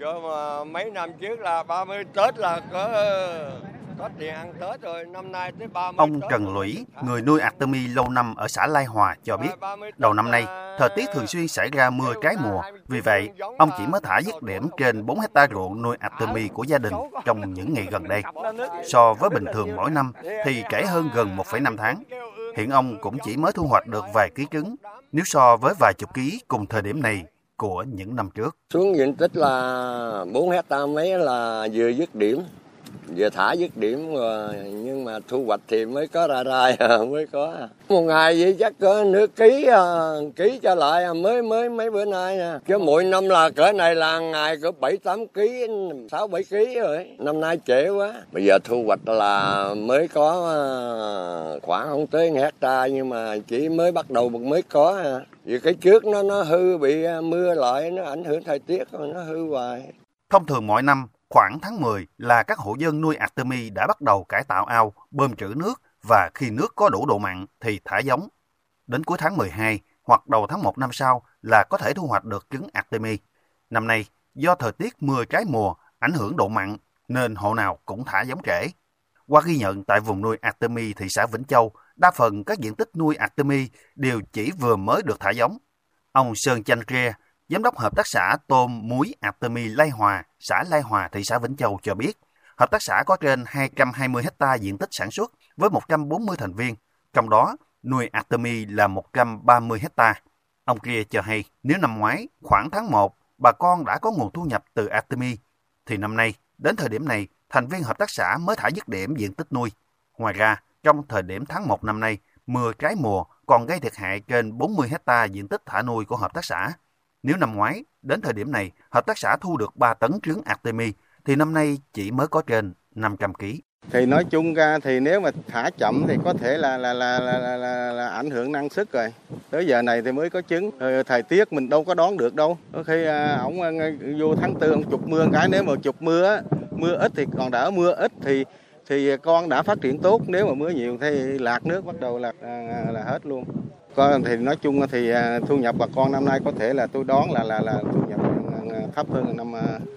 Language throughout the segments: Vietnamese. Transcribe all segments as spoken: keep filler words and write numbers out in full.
Chứ mà mấy năm trước là ba mươi Tết là có Tết thì ăn Tết rồi, năm nay tới ba mươi. Ông Trần Lũy, người nuôi artemia lâu năm ở xã Lai Hòa cho biết, đầu năm nay thời tiết thường xuyên xảy ra mưa trái mùa, vì vậy ông chỉ mới thả dứt điểm trên bốn hectare ruộng nuôi artemia của gia đình trong những ngày gần đây. So với bình thường mỗi năm thì trễ hơn gần một phẩy năm tháng. Hiện ông cũng chỉ mới thu hoạch được vài ký trứng, nếu so với vài chục ký cùng thời điểm này của những năm trước. Xuống diện tích là bốn hectare mấy là vừa dứt điểm, vừa thả dứt điểm rồi, nhưng mà thu hoạch thì mới có ra rai, mới có. Một ngày vậy chắc có nửa ký, ký trở lại mới mới mấy bữa nay nè. Chứ mỗi năm là cỡ này là ngày cỡ bảy tám ký, sáu bảy ký rồi. Năm nay trễ quá. Bây giờ thu hoạch là mới có khoảng không tới hectare, nhưng mà chỉ mới bắt đầu mới có. Vì cái trước nó nó hư bị mưa lại, nó ảnh hưởng thời tiết, nó hư hoài. Thông thường mỗi năm khoảng tháng mười là các hộ dân nuôi artemia đã bắt đầu cải tạo ao, bơm trữ nước và khi nước có đủ độ mặn thì thả giống. Đến cuối tháng mười hai hoặc đầu tháng một năm sau là có thể thu hoạch được trứng artemia. Năm nay, do thời tiết mưa trái mùa ảnh hưởng độ mặn nên hộ nào cũng thả giống trễ. Qua ghi nhận tại vùng nuôi artemia thị xã Vĩnh Châu, đa phần các diện tích nuôi artemia đều chỉ vừa mới được thả giống. Ông Sơn Chanh Trea, Giám đốc Hợp tác xã Tôm Muối Artemia Lai Hòa, xã Lai Hòa, thị xã Vĩnh Châu cho biết, hợp tác xã có trên hai trăm hai mươi ha diện tích sản xuất với một trăm bốn mươi thành viên, trong đó nuôi artemia là một trăm ba mươi ha. Ông kia cho hay, nếu năm ngoái, khoảng tháng một, bà con đã có nguồn thu nhập từ artemia, thì năm nay, đến thời điểm này, thành viên hợp tác xã mới thả dứt điểm diện tích nuôi. Ngoài ra, trong thời điểm tháng một năm nay, mưa trái mùa còn gây thiệt hại trên bốn mươi ha diện tích thả nuôi của hợp tác xã. Nếu năm ngoái, đến thời điểm này, hợp tác xã thu được ba tấn trứng artemia, thì năm nay chỉ mới có trên năm trăm ký. Thì nói chung ra thì nếu mà thả chậm thì có thể là là, là, là, là, là, là ảnh hưởng năng suất rồi. Tới giờ này thì mới có trứng, thời tiết mình đâu có đoán được đâu. Có khi ổng vô tháng tư ông chụp mưa cái, nếu mà chụp mưa, mưa ít thì còn đỡ, mưa ít thì thì con đã phát triển tốt, nếu mà mưa nhiều thì lạc nước bắt đầu lạc là, là hết luôn. Còn thì nói chung thì thu nhập bà con năm nay có thể là tôi đoán là là, là thu nhập thấp hơn năm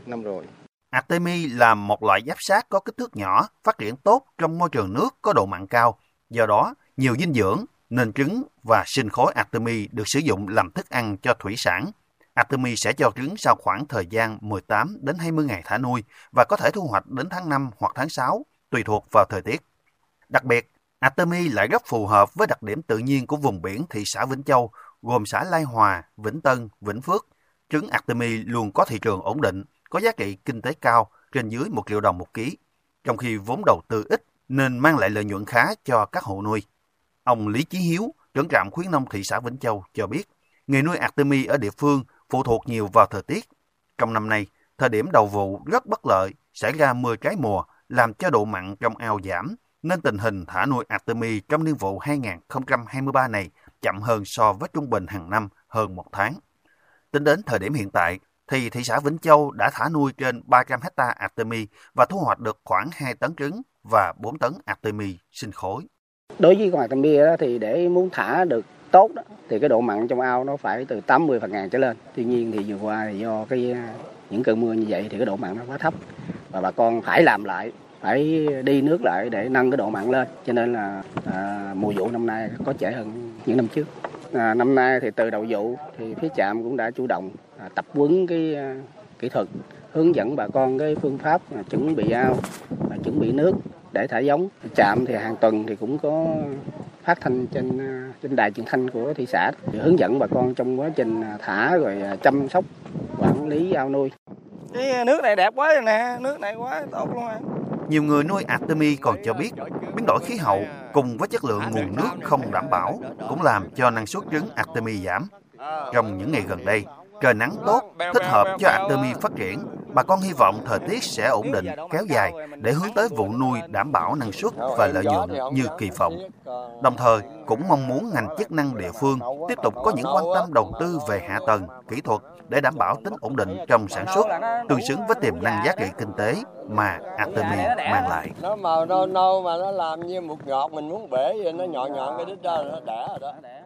năm rồi. Artemia là một loại giáp sát có kích thước nhỏ, phát triển tốt trong môi trường nước có độ mặn cao. Do đó, nhiều dinh dưỡng, nền trứng và sinh khối artemia được sử dụng làm thức ăn cho thủy sản. Artemia sẽ cho trứng sau khoảng thời gian mười tám đến hai mươi ngày thả nuôi và có thể thu hoạch đến tháng năm hoặc tháng sáu, tùy thuộc vào thời tiết. Đặc biệt, artemia lại rất phù hợp với đặc điểm tự nhiên của vùng biển thị xã Vĩnh Châu, gồm xã Lai Hòa, Vĩnh Tân, Vĩnh Phước. Trứng artemia luôn có thị trường ổn định, có giá trị kinh tế cao trên dưới một triệu đồng một ký, trong khi vốn đầu tư ít nên mang lại lợi nhuận khá cho các hộ nuôi. Ông Lý Chí Hiếu, trưởng trạm khuyến nông thị xã Vĩnh Châu cho biết, nghề nuôi artemia ở địa phương phụ thuộc nhiều vào thời tiết. Trong năm nay, thời điểm đầu vụ rất bất lợi, xảy ra mưa trái mùa làm cho độ mặn trong ao giảm, nên tình hình thả nuôi artemia trong niên vụ hai nghìn không trăm hai mươi ba này chậm hơn so với trung bình hàng năm hơn một tháng. Tính đến thời điểm hiện tại, thì thị xã Vĩnh Châu đã thả nuôi trên ba trăm ha artemia và thu hoạch được khoảng hai tấn trứng và bốn tấn artemia sinh khối. Đối với con artemia đó thì để muốn thả được tốt đó, thì cái độ mặn trong ao nó phải từ tám mươi phần ngàn trở lên. Tuy nhiên thì vừa qua thì do cái những cơn mưa như vậy thì cái độ mặn nó quá thấp và bà con phải làm lại, phải đi nước lại để nâng cái độ mặn lên, cho nên là à, mùa vụ năm nay có trễ hơn những năm trước. À, năm nay thì từ đầu vụ thì phía trạm cũng đã chủ động à, tập huấn cái à, kỹ thuật, hướng dẫn bà con cái phương pháp à, chuẩn bị ao, à, chuẩn bị nước để thả giống. Trạm thì hàng tuần thì cũng có phát thanh trên trên đài truyền thanh của thị xã, hướng dẫn bà con trong quá trình thả rồi chăm sóc quản lý ao nuôi. Cái nước này đẹp quá rồi nè, nước này quá tốt luôn ạ. Nhiều người nuôi artemia còn cho biết biến đổi khí hậu cùng với chất lượng nguồn nước không đảm bảo cũng làm cho năng suất trứng artemia giảm. Trong những ngày gần đây, trời nắng tốt, thích hợp cho artemia phát triển. Bà con hy vọng thời tiết sẽ ổn định, kéo dài để hướng tới vụ nuôi đảm bảo năng suất và lợi nhuận như kỳ vọng. Đồng thời, cũng mong muốn ngành chức năng địa phương tiếp tục có những quan tâm đầu tư về hạ tầng, kỹ thuật để đảm bảo tính ổn định trong sản xuất, tương xứng với tiềm năng giá trị kinh tế mà artemia mang lại. Nó màu nâu nâu mà nó làm như mục ngọt, mình muốn bể vậy, nó nhọn nhọn cái đít đó, nó đẻ rồi đó.